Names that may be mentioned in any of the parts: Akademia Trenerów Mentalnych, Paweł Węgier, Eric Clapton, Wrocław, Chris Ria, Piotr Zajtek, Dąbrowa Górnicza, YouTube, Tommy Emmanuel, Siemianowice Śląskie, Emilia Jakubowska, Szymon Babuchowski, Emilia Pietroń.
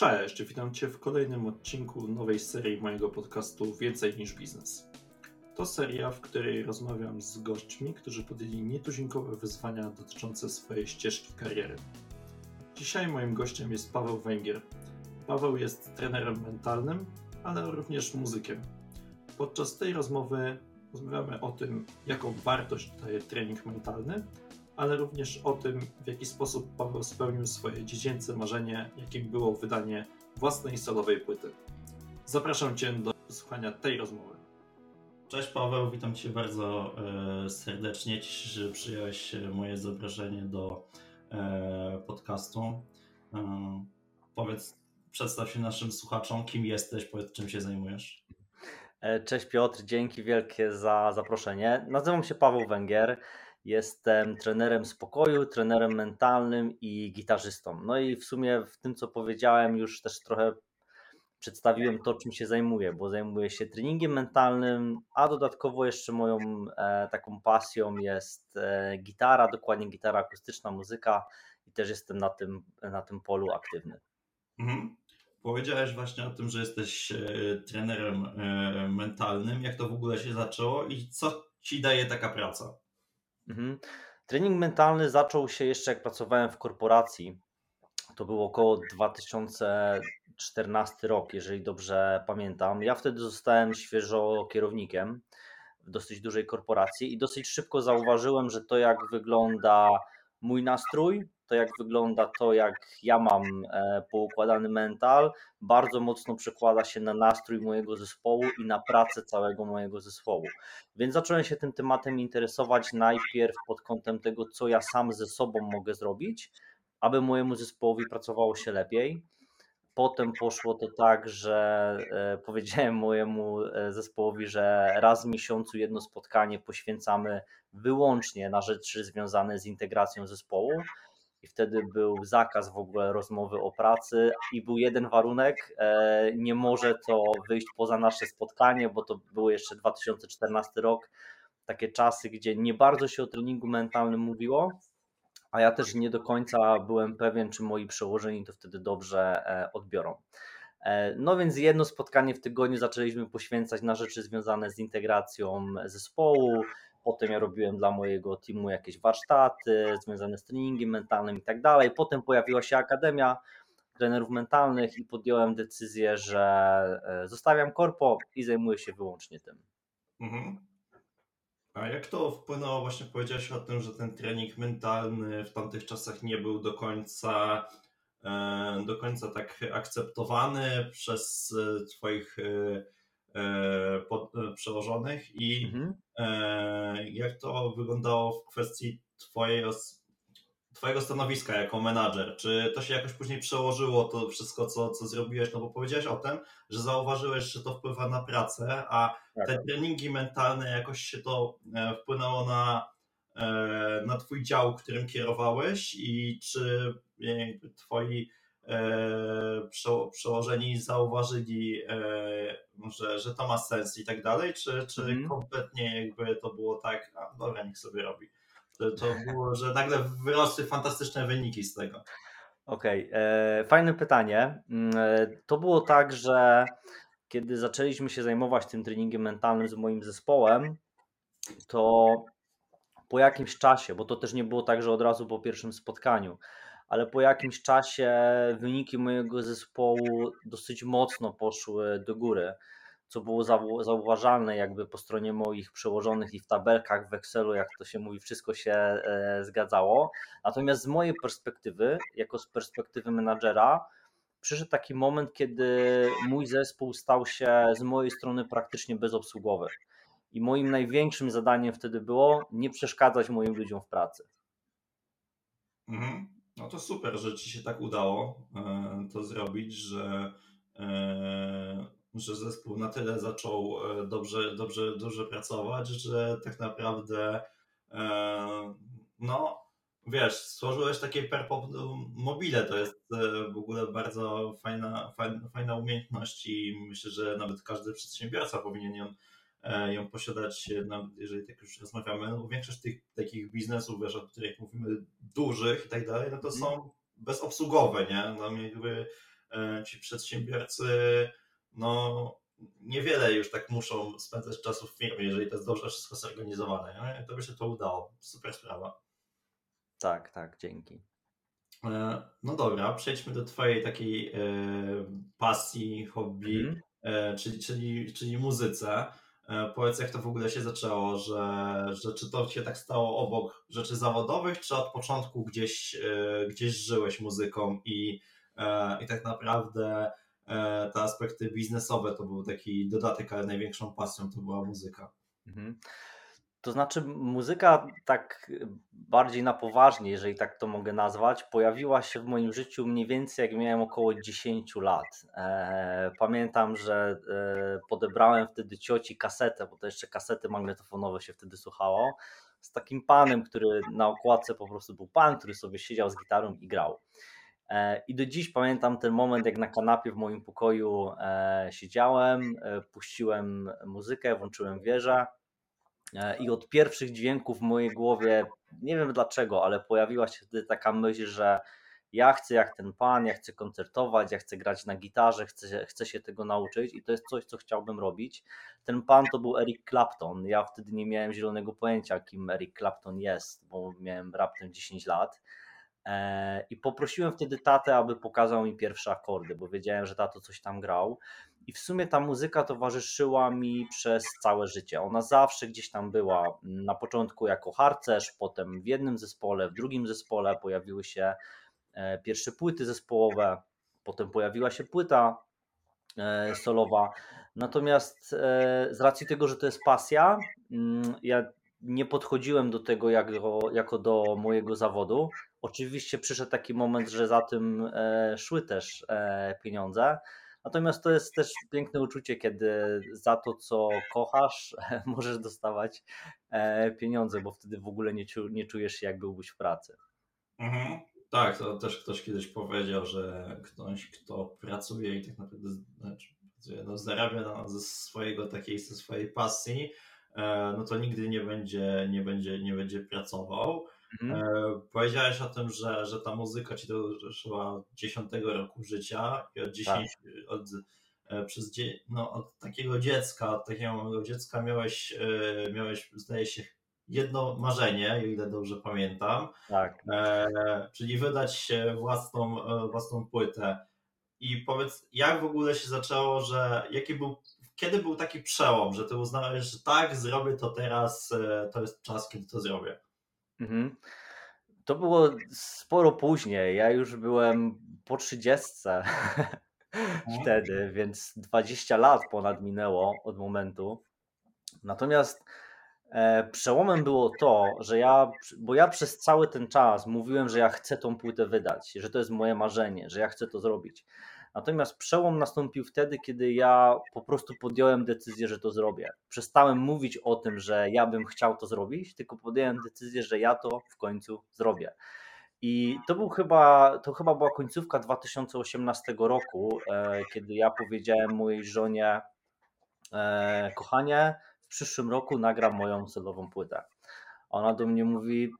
Cześć, witam Cię w kolejnym odcinku nowej serii mojego podcastu Więcej niż Biznes. To seria, w której rozmawiam z gośćmi, którzy podjęli nietuzinkowe wyzwania dotyczące swojej ścieżki kariery. Dzisiaj moim gościem jest Paweł Węgier. Paweł jest trenerem mentalnym, ale również muzykiem. Podczas tej rozmowy rozmawiamy o tym, jaką wartość daje trening mentalny, ale również o tym, w jaki sposób Paweł spełnił swoje dziecięce marzenie, jakim było wydanie własnej solowej płyty. Zapraszam Cię do słuchania tej rozmowy. Cześć Paweł, witam Cię bardzo serdecznie. Cieszę się, że przyjąłeś moje zaproszenie do podcastu. Przedstaw się naszym słuchaczom, kim jesteś, powiedz czym się zajmujesz. Cześć Piotr, dzięki wielkie za zaproszenie. Nazywam się Paweł Węgier. Jestem trenerem spokoju, trenerem mentalnym i gitarzystą. No i w sumie w tym, co powiedziałem, już też trochę przedstawiłem to, czym się zajmuję, bo zajmuję się treningiem mentalnym, a dodatkowo jeszcze moją taką pasją jest gitara, dokładnie gitara akustyczna, muzyka i też jestem na tym polu aktywny. Mhm. Powiedziałeś właśnie o tym, że jesteś trenerem mentalnym. Jak to w ogóle się zaczęło i co Ci daje taka praca? Trening mentalny zaczął się jeszcze jak pracowałem w korporacji, to było około 2014 rok, jeżeli dobrze pamiętam. Ja wtedy zostałem świeżo kierownikiem w dosyć dużej korporacji i dosyć szybko zauważyłem, że to jak wygląda mój nastrój, to jak wygląda to, jak ja mam poukładany mental, bardzo mocno przekłada się na nastrój mojego zespołu i na pracę całego mojego zespołu. Więc zacząłem się tym tematem interesować najpierw pod kątem tego, co ja sam ze sobą mogę zrobić, aby mojemu zespołowi pracowało się lepiej. Potem poszło to tak, że powiedziałem mojemu zespołowi, że raz w miesiącu jedno spotkanie poświęcamy wyłącznie na rzeczy związane z integracją zespołu. I wtedy był zakaz w ogóle rozmowy o pracy i był jeden warunek, nie może to wyjść poza nasze spotkanie, bo to był jeszcze 2014 rok, takie czasy, gdzie nie bardzo się o treningu mentalnym mówiło, a ja też nie do końca byłem pewien, czy moi przełożeni to wtedy dobrze odbiorą. No więc jedno spotkanie w tygodniu zaczęliśmy poświęcać na rzeczy związane z integracją zespołu. Potem ja robiłem dla mojego teamu jakieś warsztaty związane z treningiem mentalnym i tak dalej. Potem pojawiła się Akademia Trenerów Mentalnych i podjąłem decyzję, że zostawiam korpo i zajmuję się wyłącznie tym. A jak to wpłynęło? Właśnie powiedziałeś o tym, że ten trening mentalny w tamtych czasach nie był do końca tak akceptowany przez Twoich przełożonych i jak to wyglądało w kwestii Twojego stanowiska jako menadżer? Czy to się jakoś później przełożyło, to wszystko, co zrobiłeś? No bo powiedziałeś o tym, że zauważyłeś, że to wpływa na pracę, a te treningi mentalne jakoś się to wpłynęło na Twój dział, którym kierowałeś i czy jakby Twoi przełożeni zauważyli, że to ma sens i tak dalej, czy kompletnie jakby to było tak, a dobra, niech sobie robi. To było, że nagle wyrosły fantastyczne wyniki z tego. Okej, fajne pytanie. To było tak, że kiedy zaczęliśmy się zajmować tym treningiem mentalnym z moim zespołem, to po jakimś czasie, bo to też nie było tak, że od razu po pierwszym spotkaniu, ale po jakimś czasie wyniki mojego zespołu dosyć mocno poszły do góry, co było zauważalne jakby po stronie moich przełożonych i w tabelkach w Excelu, jak to się mówi, wszystko się zgadzało. Natomiast z mojej perspektywy, jako z perspektywy menadżera, przyszedł taki moment, kiedy mój zespół stał się z mojej strony praktycznie bezobsługowy. I moim największym zadaniem wtedy było nie przeszkadzać moim ludziom w pracy. No to super, że Ci się tak udało to zrobić, że zespół na tyle zaczął dobrze pracować, że tak naprawdę no wiesz, stworzyłeś takie perpetuum mobile, to jest w ogóle bardzo fajna umiejętność i myślę, że nawet każdy przedsiębiorca powinien ją posiadać, nawet jeżeli tak już rozmawiamy, bo większość tych takich biznesów, wiesz, o których mówimy, dużych i tak dalej, no to są bezobsługowe, nie? No jakby ci przedsiębiorcy no niewiele już tak muszą spędzać czasu w firmie, jeżeli to jest dobrze wszystko zorganizowane. Nie? To by się to udało. Super sprawa. Tak, tak, dzięki. No dobra, przejdźmy do twojej takiej pasji, hobby, czyli muzyce. Powiedz, jak to w ogóle się zaczęło, że czy to się tak stało obok rzeczy zawodowych, czy od początku gdzieś żyłeś muzyką i tak naprawdę te aspekty biznesowe to był taki dodatek, ale największą pasją to była muzyka. Mhm. To znaczy muzyka tak bardziej na poważnie, jeżeli tak to mogę nazwać, pojawiła się w moim życiu mniej więcej jak miałem około 10 lat. Pamiętam, że podebrałem wtedy cioci kasetę, bo to jeszcze kasety magnetofonowe się wtedy słuchało, z takim panem, który na okładce po prostu był pan, który sobie siedział z gitarą i grał. I do dziś pamiętam ten moment, jak na kanapie w moim pokoju siedziałem, puściłem muzykę, włączyłem wieżę. I od pierwszych dźwięków w mojej głowie, nie wiem dlaczego, ale pojawiła się wtedy taka myśl, że ja chcę jak ten pan, ja chcę koncertować, ja chcę grać na gitarze, chcę się tego nauczyć i to jest coś, co chciałbym robić. Ten pan to był Eric Clapton. Ja wtedy nie miałem zielonego pojęcia, kim Eric Clapton jest, bo miałem raptem 10 lat. I poprosiłem wtedy tatę, aby pokazał mi pierwsze akordy, bo wiedziałem, że tato coś tam grał. I w sumie ta muzyka towarzyszyła mi przez całe życie. Ona zawsze gdzieś tam była. Na początku jako harcerz, potem w jednym zespole, w drugim zespole pojawiły się pierwsze płyty zespołowe, potem pojawiła się płyta solowa. Natomiast z racji tego, że to jest pasja, ja nie podchodziłem do tego jako do mojego zawodu. Oczywiście przyszedł taki moment, że za tym szły też pieniądze. Natomiast to jest też piękne uczucie, kiedy za to, co kochasz, możesz dostawać pieniądze, bo wtedy w ogóle nie czujesz się, jak byłbyś w pracy. Mhm. Tak, to też ktoś kiedyś powiedział, że ktoś, kto pracuje i tak naprawdę zarabia ze swojej pasji, no to nigdy nie będzie pracował. Mhm. Powiedziałeś o tym, że ta muzyka ci towarzyszyła od 10 roku życia i od 10, tak. od takiego dziecka miałeś zdaje się jedno marzenie, o ile dobrze pamiętam, tak. Czyli wydać własną płytę. I powiedz, jak w ogóle się zaczęło, kiedy był taki przełom, że ty uznałeś, że tak, zrobię to teraz, to jest czas, kiedy to zrobię. To było sporo później, ja już byłem po 30 wtedy, więc 20 lat ponad minęło od momentu. Natomiast przełomem było to, że ja przez cały ten czas mówiłem, że ja chcę tą płytę wydać, że to jest moje marzenie, że ja chcę to zrobić. Natomiast przełom nastąpił wtedy, kiedy ja po prostu podjąłem decyzję, że to zrobię. Przestałem mówić o tym, że ja bym chciał to zrobić, tylko podjąłem decyzję, że ja to w końcu zrobię. I to chyba była końcówka 2018 roku, kiedy ja powiedziałem mojej żonie: kochanie, w przyszłym roku nagram moją solową płytę. Ona do mnie mówi: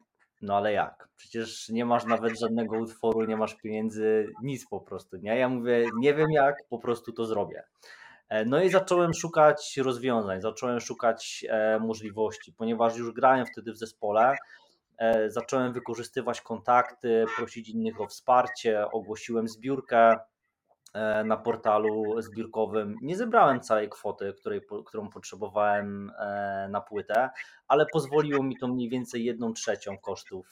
no ale jak? Przecież nie masz nawet żadnego utworu, nie masz pieniędzy, nic po prostu. Nie? Ja mówię, nie wiem jak, po prostu to zrobię. No i zacząłem szukać rozwiązań, zacząłem szukać możliwości, ponieważ już grałem wtedy w zespole, zacząłem wykorzystywać kontakty, prosić innych o wsparcie, ogłosiłem zbiórkę na portalu zbiórkowym. Nie zebrałem całej kwoty, którą potrzebowałem na płytę, ale pozwoliło mi to mniej więcej 1/3 kosztów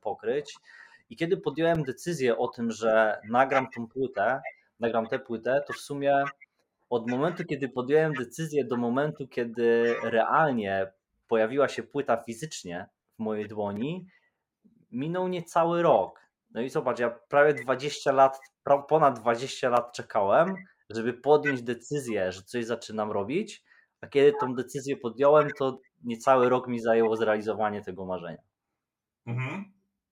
pokryć. I kiedy podjąłem decyzję o tym, że nagram tę płytę, to w sumie od momentu, kiedy podjąłem decyzję, do momentu, kiedy realnie pojawiła się płyta fizycznie w mojej dłoni, minął niecały rok. No i zobacz, ja ponad 20 lat czekałem, żeby podjąć decyzję, że coś zaczynam robić, a kiedy tą decyzję podjąłem, to niecały rok mi zajęło zrealizowanie tego marzenia. Mhm.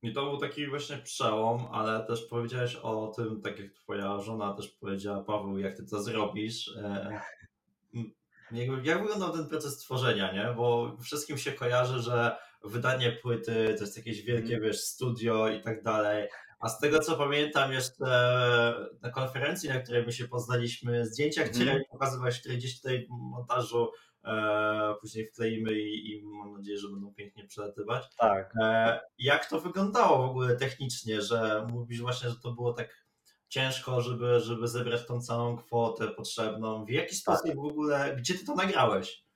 I to był taki właśnie przełom, ale też powiedziałeś o tym, tak jak twoja żona też powiedziała: Paweł, jak ty to zrobisz? Jak wyglądał ten proces tworzenia, nie? Bo wszystkim się kojarzy, że wydanie płyty to jest jakieś wielkie, studio i tak dalej. A z tego co pamiętam, jeszcze na konferencji, na której my się poznaliśmy, zdjęcia chciałem pokazywać, które gdzieś tutaj w montażu później wkleimy i mam nadzieję, że będą pięknie przelatywać. Tak. Jak to wyglądało w ogóle technicznie, że mówisz właśnie, że to było tak ciężko, żeby zebrać tą całą kwotę potrzebną. W jaki sposób w ogóle, gdzie ty to nagrałeś?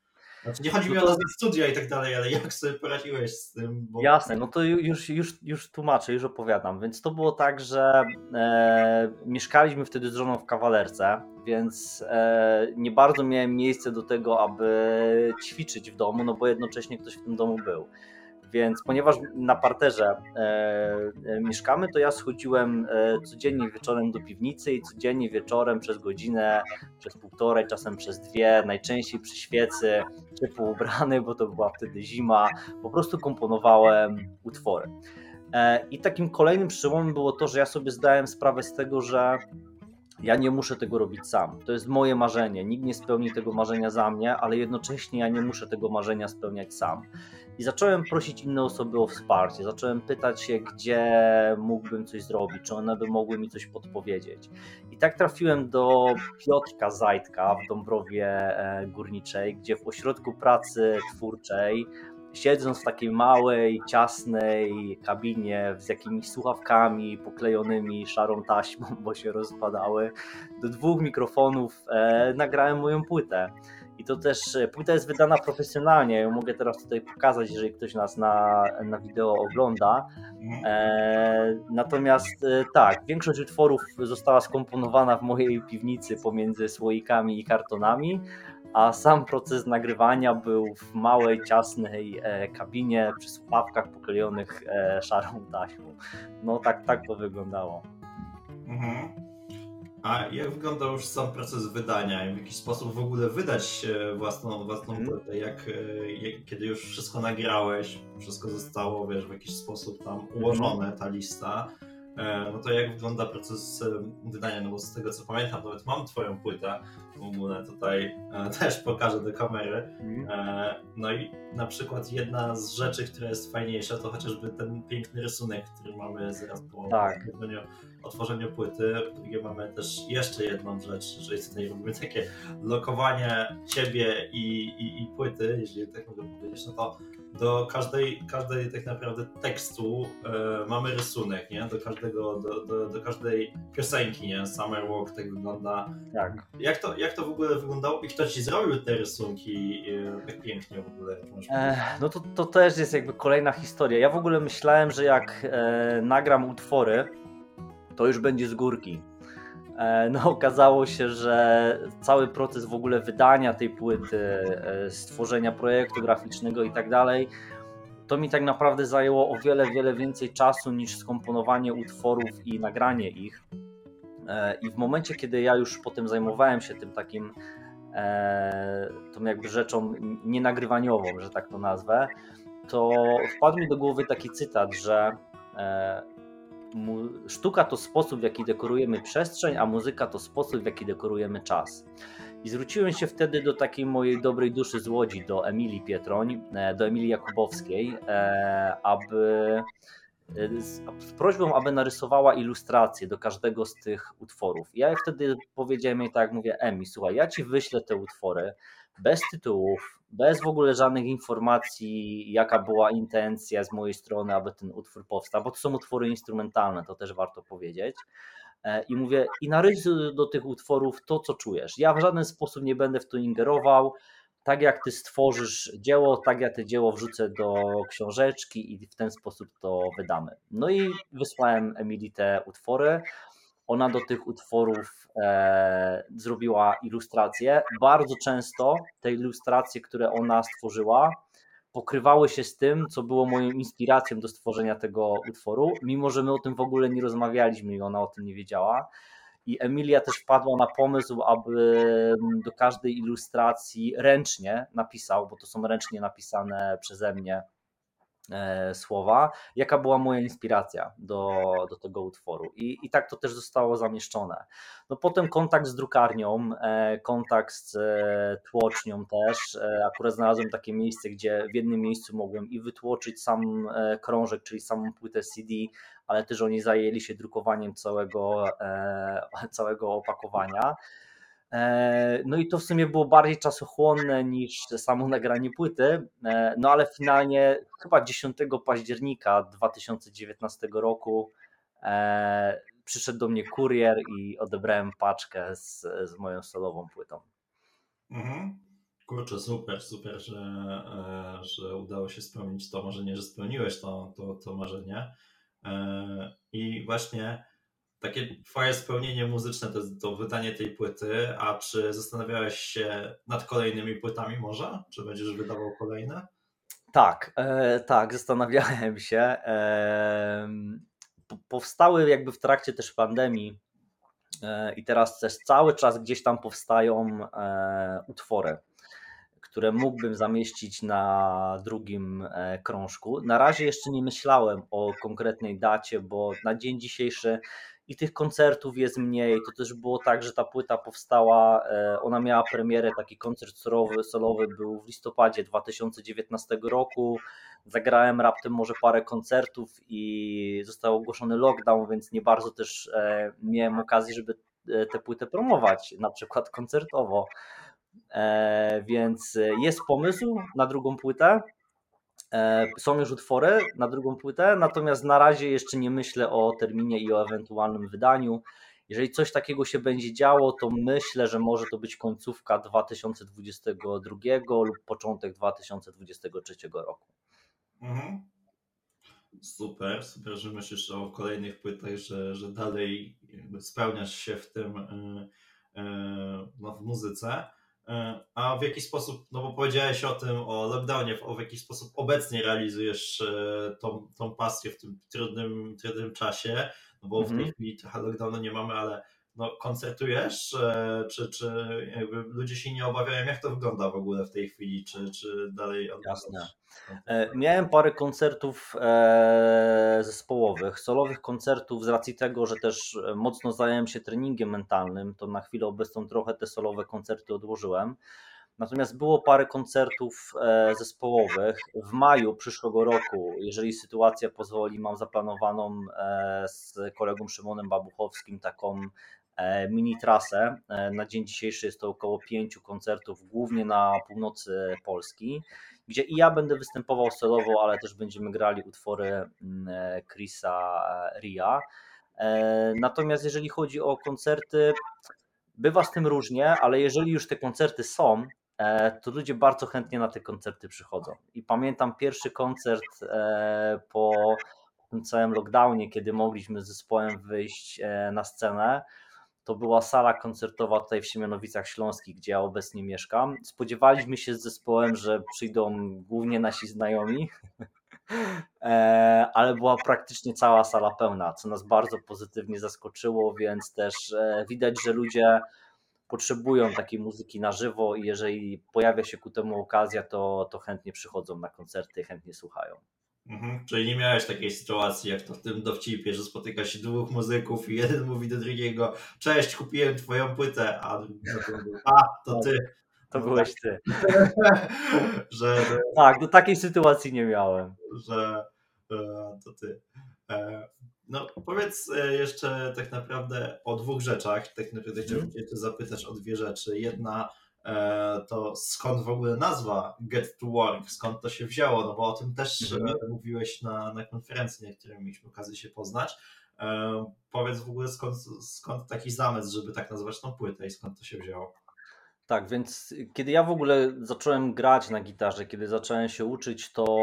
Znaczy nie chodzi mi o nazwę studia i tak dalej, ale jak sobie poradziłeś z tym? Bo... Jasne, no to już tłumaczę, już opowiadam. Więc to było tak, że mieszkaliśmy wtedy z żoną w kawalerce, więc nie bardzo miałem miejsce do tego, aby ćwiczyć w domu, no bo jednocześnie ktoś w tym domu był. Więc ponieważ na parterze mieszkamy, to ja schodziłem codziennie wieczorem do piwnicy i codziennie wieczorem przez godzinę, przez półtorej, czasem przez dwie, najczęściej przy świecy, ciepło ubrany, bo to była wtedy zima, po prostu komponowałem utwory. I takim kolejnym przełomem było to, że ja sobie zdałem sprawę z tego, że ja nie muszę tego robić sam. To jest moje marzenie. Nikt nie spełni tego marzenia za mnie, ale jednocześnie ja nie muszę tego marzenia spełniać sam. I zacząłem prosić inne osoby o wsparcie. Zacząłem pytać się, gdzie mógłbym coś zrobić, czy one by mogły mi coś podpowiedzieć. I tak trafiłem do Piotra Zajtka w Dąbrowie Górniczej, gdzie w ośrodku pracy twórczej, siedząc w takiej małej, ciasnej kabinie z jakimiś słuchawkami poklejonymi szarą taśmą, bo się rozpadały, do 2 mikrofonów nagrałem moją płytę. I to też, płyta jest wydana profesjonalnie, ją mogę teraz tutaj pokazać, jeżeli ktoś nas na wideo ogląda. Natomiast tak, większość utworów została skomponowana w mojej piwnicy pomiędzy słoikami i kartonami, a sam proces nagrywania był w małej, ciasnej kabinie przy słuchawkach poklejonych szarą taśmą. No tak to wyglądało. Mhm. A jak wyglądał już sam proces wydania? W jaki sposób w ogóle wydać własną płytę? Kiedy już wszystko nagrałeś, wszystko zostało, wiesz, w jakiś sposób tam ułożone, ta lista, no to jak wygląda proces wydania? No bo z tego co pamiętam, nawet mam twoją płytę w ogóle tutaj, też pokażę do kamery. No i na przykład jedna z rzeczy, która jest fajniejsza, to chociażby ten piękny rysunek, który mamy zaraz po otworzeniu płyty. Po drugie mamy też jeszcze jedną rzecz, że jest tutaj robimy takie lokowanie ciebie i płyty, jeżeli tak mogę powiedzieć, no to do każdej tak naprawdę tekstu mamy rysunek, nie? Do każdej piosenki, nie? Summer Walk tak wygląda. Tak. Jak to w ogóle wyglądało i kto ci zrobił te rysunki tak pięknie w ogóle? No to też jest jakby kolejna historia. Ja w ogóle myślałem, że jak nagram utwory, to już będzie z górki. No okazało się, że cały proces w ogóle wydania tej płyty, stworzenia projektu graficznego i tak dalej, to mi tak naprawdę zajęło o wiele więcej czasu niż skomponowanie utworów i nagranie ich. I w momencie, kiedy ja już potem zajmowałem się tym takim, tą jakby rzeczą nienagrywaniową, że tak to nazwę, to wpadł mi do głowy taki cytat, że sztuka to sposób, w jaki dekorujemy przestrzeń, a muzyka to sposób, w jaki dekorujemy czas. I zwróciłem się wtedy do takiej mojej dobrej duszy z Łodzi, do Emilii Pietroń, do Emilii Jakubowskiej, z prośbą, aby narysowała ilustrację do każdego z tych utworów. Ja wtedy powiedziałem jej tak, mówię, Emi, słuchaj, ja ci wyślę te utwory bez tytułów, bez w ogóle żadnych informacji, jaka była intencja z mojej strony, aby ten utwór powstał, bo to są utwory instrumentalne, to też warto powiedzieć. I mówię, i narysuj do tych utworów to, co czujesz. Ja w żaden sposób nie będę w to ingerował. Tak jak ty stworzysz dzieło, tak ja to dzieło wrzucę do książeczki i w ten sposób to wydamy. No i wysłałem Emilii te utwory. Ona do tych utworów zrobiła ilustracje. Bardzo często te ilustracje, które ona stworzyła, pokrywały się z tym, co było moją inspiracją do stworzenia tego utworu, mimo że my o tym w ogóle nie rozmawialiśmy i ona o tym nie wiedziała. I Emilia też wpadła na pomysł, aby do każdej ilustracji ręcznie napisał, bo to są ręcznie napisane przeze mnie słowa, jaka była moja inspiracja do tego utworu. I tak to też zostało zamieszczone. No potem kontakt z drukarnią, kontakt z tłocznią też. Akurat znalazłem takie miejsce, gdzie w jednym miejscu mogłem i wytłoczyć sam krążek, czyli samą płytę CD, ale też oni zajęli się drukowaniem całego opakowania. No i to w sumie było bardziej czasochłonne niż samo nagranie płyty, no ale finalnie chyba 10 października 2019 roku przyszedł do mnie kurier i odebrałem paczkę z moją solową płytą. Mhm. Kurczę, super, że udało się spełnić to marzenie, że spełniłeś to marzenie. I właśnie takie twoje spełnienie muzyczne, to wydanie tej płyty, a czy zastanawiałeś się nad kolejnymi płytami może? Czy będziesz wydawał kolejne? Tak, zastanawiałem się. Powstały jakby w trakcie też pandemii i teraz też cały czas gdzieś tam powstają utwory, które mógłbym zamieścić na drugim krążku. Na razie jeszcze nie myślałem o konkretnej dacie, bo na dzień dzisiejszy i tych koncertów jest mniej. To też było tak, że ta płyta powstała, ona miała premierę, taki koncert solowy był w listopadzie 2019 roku. Zagrałem raptem może parę koncertów i został ogłoszony lockdown, więc nie bardzo też miałem okazji, żeby tę płytę promować, na przykład koncertowo. Więc jest pomysł na drugą płytę, są już utwory na drugą płytę, natomiast na razie jeszcze nie myślę o terminie i o ewentualnym wydaniu. Jeżeli coś takiego się będzie działo, to myślę, że może to być końcówka 2022 lub początek 2023 roku. Mhm. Super, że myślisz o kolejnych płytach, że dalej spełniasz się w tym, w muzyce. A w jaki sposób, no bo powiedziałeś o tym, o lockdownie, w jaki sposób obecnie realizujesz tą pasję w tym trudnym czasie, no bo w tej chwili trochę lockdownu nie mamy, ale no, koncertujesz, czy jakby ludzie się nie obawiają, jak to wygląda w ogóle w tej chwili, czy dalej? Jasne. Miałem parę koncertów zespołowych, solowych koncertów z racji tego, że też mocno zająłem się treningiem mentalnym, to na chwilę obecną trochę te solowe koncerty odłożyłem. Natomiast było parę koncertów zespołowych. W maju przyszłego roku, jeżeli sytuacja pozwoli, mam zaplanowaną z kolegą Szymonem Babuchowskim taką mini trasę. Na dzień dzisiejszy jest to około 5 koncertów, głównie na północy Polski, gdzie i ja będę występował solowo, ale też będziemy grali utwory Chrisa Ria. Natomiast jeżeli chodzi o koncerty, bywa z tym różnie, ale jeżeli już te koncerty są, to ludzie bardzo chętnie na te koncerty przychodzą. I pamiętam pierwszy koncert po tym całym lockdownie, kiedy mogliśmy z zespołem wyjść na scenę. To była sala koncertowa tutaj w Siemianowicach Śląskich, gdzie ja obecnie mieszkam. Spodziewaliśmy się z zespołem, że przyjdą głównie nasi znajomi, ale była praktycznie cała sala pełna, co nas bardzo pozytywnie zaskoczyło, więc też widać, że ludzie potrzebują takiej muzyki na żywo i jeżeli pojawia się ku temu okazja, to chętnie przychodzą na koncerty, chętnie słuchają. Mhm. Czyli nie miałeś takiej sytuacji jak to w tym dowcipie, że spotyka się dwóch muzyków i jeden mówi do drugiego: cześć, kupiłem twoją płytę, a drugi mówi: a, to ty. To byłeś ty. Tak, do takiej sytuacji nie miałem. Że to ty. No powiedz jeszcze tak naprawdę o dwóch rzeczach. Tak naprawdę chciałbym cię zapytać o dwie rzeczy. Jedna to skąd w ogóle nazwa Get to Work, skąd to się wzięło, no bo o tym też mówiłeś na konferencji, na której mieliśmy okazję się poznać. Powiedz w ogóle skąd taki zamysł, żeby tak nazwać tą płytę i skąd to się wzięło. Tak, więc kiedy ja w ogóle zacząłem grać na gitarze, kiedy zacząłem się uczyć, to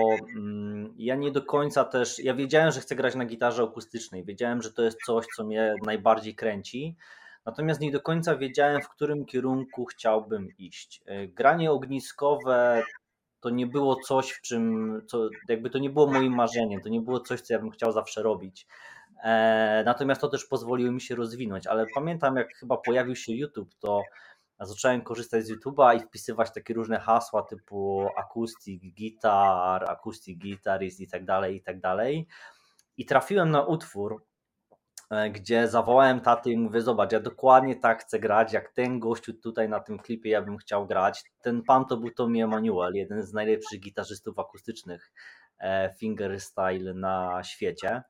ja nie do końca też, ja wiedziałem, że chcę grać na gitarze akustycznej, wiedziałem, że to jest coś, co mnie najbardziej kręci, natomiast nie do końca wiedziałem, w którym kierunku chciałbym iść. Granie ogniskowe to nie było coś, w czym, jakby to nie było moim marzeniem, to nie było coś, co ja bym chciał zawsze robić. Natomiast to też pozwoliło mi się rozwinąć, ale pamiętam, jak chyba pojawił się YouTube, to zacząłem korzystać z YouTube'a i wpisywać takie różne hasła typu acoustic guitarist i tak dalej i trafiłem na utwór, gdzie zawołałem tatę i mówię, zobacz, ja dokładnie tak chcę grać, jak ten gościu tutaj na tym klipie ja bym chciał grać. Ten pan to był Tommy Emmanuel, jeden z najlepszych gitarzystów akustycznych fingerstyle na świecie.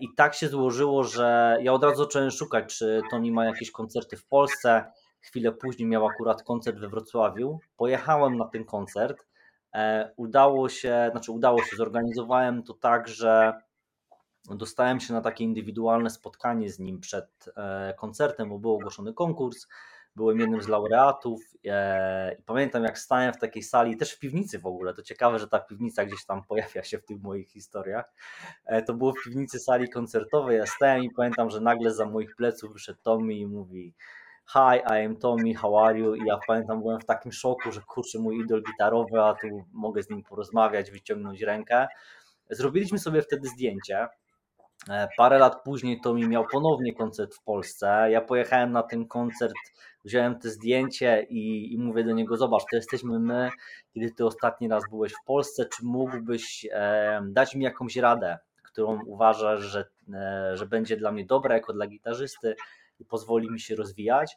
I tak się złożyło, że ja od razu zacząłem szukać, czy Tommy ma jakieś koncerty w Polsce. Chwilę później miał akurat koncert we Wrocławiu. Pojechałem na ten koncert. Udało się, zorganizowałem to tak, że dostałem się na takie indywidualne spotkanie z nim przed koncertem, bo był ogłoszony konkurs, byłem jednym z laureatów i pamiętam, jak stałem w takiej sali, też w piwnicy w ogóle, to ciekawe, że ta piwnica gdzieś tam pojawia się w tych moich historiach, to było w piwnicy sali koncertowej, ja stałem i pamiętam, że nagle za moich pleców wyszedł Tommy i mówi hi, I am Tommy, how are you? I ja pamiętam, byłem w takim szoku, że kurczę, mój idol gitarowy, a tu mogę z nim porozmawiać, wyciągnąć rękę. Zrobiliśmy sobie wtedy zdjęcie. Parę lat później Tommy miał ponownie koncert w Polsce, ja pojechałem na ten koncert, wziąłem te zdjęcie i mówię do niego, zobacz, to jesteśmy my, kiedy ty ostatni raz byłeś w Polsce, czy mógłbyś dać mi jakąś radę, którą uważasz, że będzie dla mnie dobra jako dla gitarzysty i pozwoli mi się rozwijać.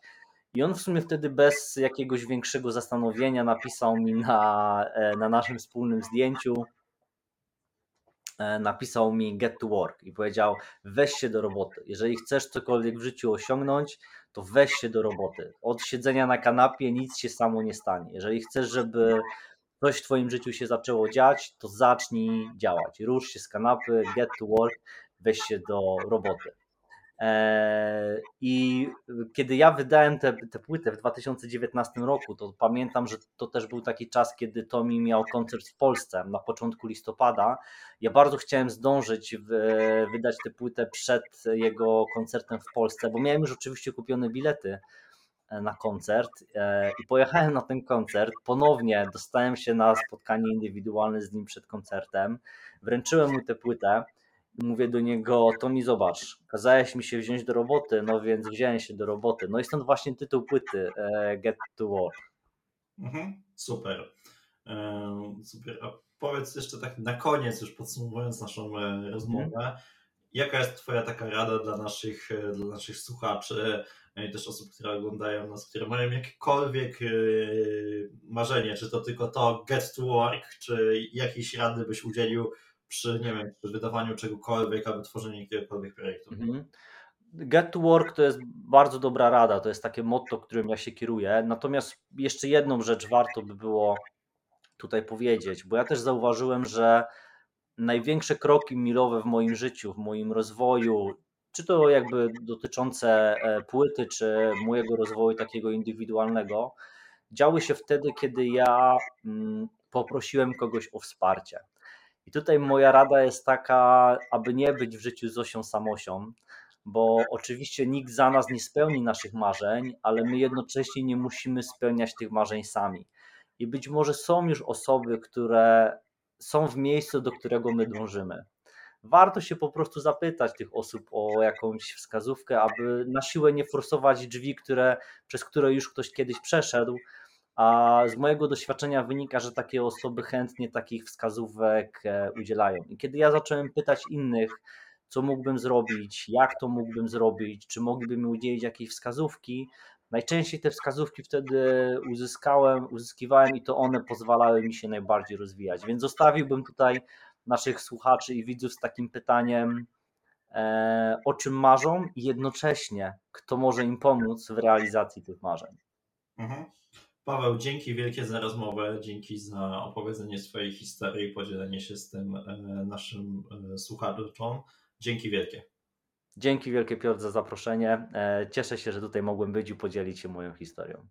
I on w sumie wtedy bez jakiegoś większego zastanowienia napisał mi na naszym wspólnym zdjęciu, napisał mi get to work i powiedział weź się do roboty, jeżeli chcesz cokolwiek w życiu osiągnąć, to weź się do roboty, od siedzenia na kanapie nic się samo nie stanie, jeżeli chcesz, żeby coś w twoim życiu się zaczęło dziać, to zacznij działać, rusz się z kanapy, get to work, weź się do roboty. I kiedy ja wydałem tę płytę w 2019 roku, to pamiętam, że to też był taki czas, kiedy Tommy miał koncert w Polsce na początku listopada. Ja bardzo chciałem zdążyć wydać tę płytę przed jego koncertem w Polsce, bo miałem już oczywiście kupione bilety na koncert i pojechałem na ten koncert, ponownie dostałem się na spotkanie indywidualne z nim przed koncertem, wręczyłem mu tę płytę. Mówię do niego, Tommy, zobacz, kazałeś mi się wziąć do roboty, no więc wziąłem się do roboty. No i stąd właśnie tytuł płyty, Get to Work. Mhm, super. Super. A powiedz jeszcze tak na koniec, już podsumowując naszą rozmowę, jaka jest twoja taka rada dla naszych słuchaczy i też osób, które oglądają nas, które mają jakiekolwiek marzenie, czy to tylko to Get to Work, czy jakiejś rady byś udzielił przy wydawaniu czegokolwiek albo tworzeniu jakiegokolwiek projektu. Get to work to jest bardzo dobra rada, to jest takie motto, którym ja się kieruję. Natomiast jeszcze jedną rzecz warto by było tutaj powiedzieć, bo ja też zauważyłem, że największe kroki milowe w moim życiu, w moim rozwoju, czy to jakby dotyczące płyty, czy mojego rozwoju takiego indywidualnego, działy się wtedy, kiedy ja poprosiłem kogoś o wsparcie. I tutaj moja rada jest taka, aby nie być w życiu Zosią Samosią, bo oczywiście nikt za nas nie spełni naszych marzeń, ale my jednocześnie nie musimy spełniać tych marzeń sami. I być może są już osoby, które są w miejscu, do którego my dążymy. Warto się po prostu zapytać tych osób o jakąś wskazówkę, aby na siłę nie forsować drzwi, przez które już ktoś kiedyś przeszedł. A z mojego doświadczenia wynika, że takie osoby chętnie takich wskazówek udzielają. I kiedy ja zacząłem pytać innych, co mógłbym zrobić, jak to mógłbym zrobić, czy mogliby mi udzielić jakiejś wskazówki, najczęściej te wskazówki wtedy uzyskiwałem i to one pozwalały mi się najbardziej rozwijać. Więc zostawiłbym tutaj naszych słuchaczy i widzów z takim pytaniem, o czym marzą i jednocześnie kto może im pomóc w realizacji tych marzeń. Mhm. Paweł, dzięki wielkie za rozmowę, dzięki za opowiedzenie swojej historii i podzielenie się z tym naszym słuchaczom. Dzięki wielkie. Dzięki wielkie, Piotr, za zaproszenie. Cieszę się, że tutaj mogłem być i podzielić się moją historią.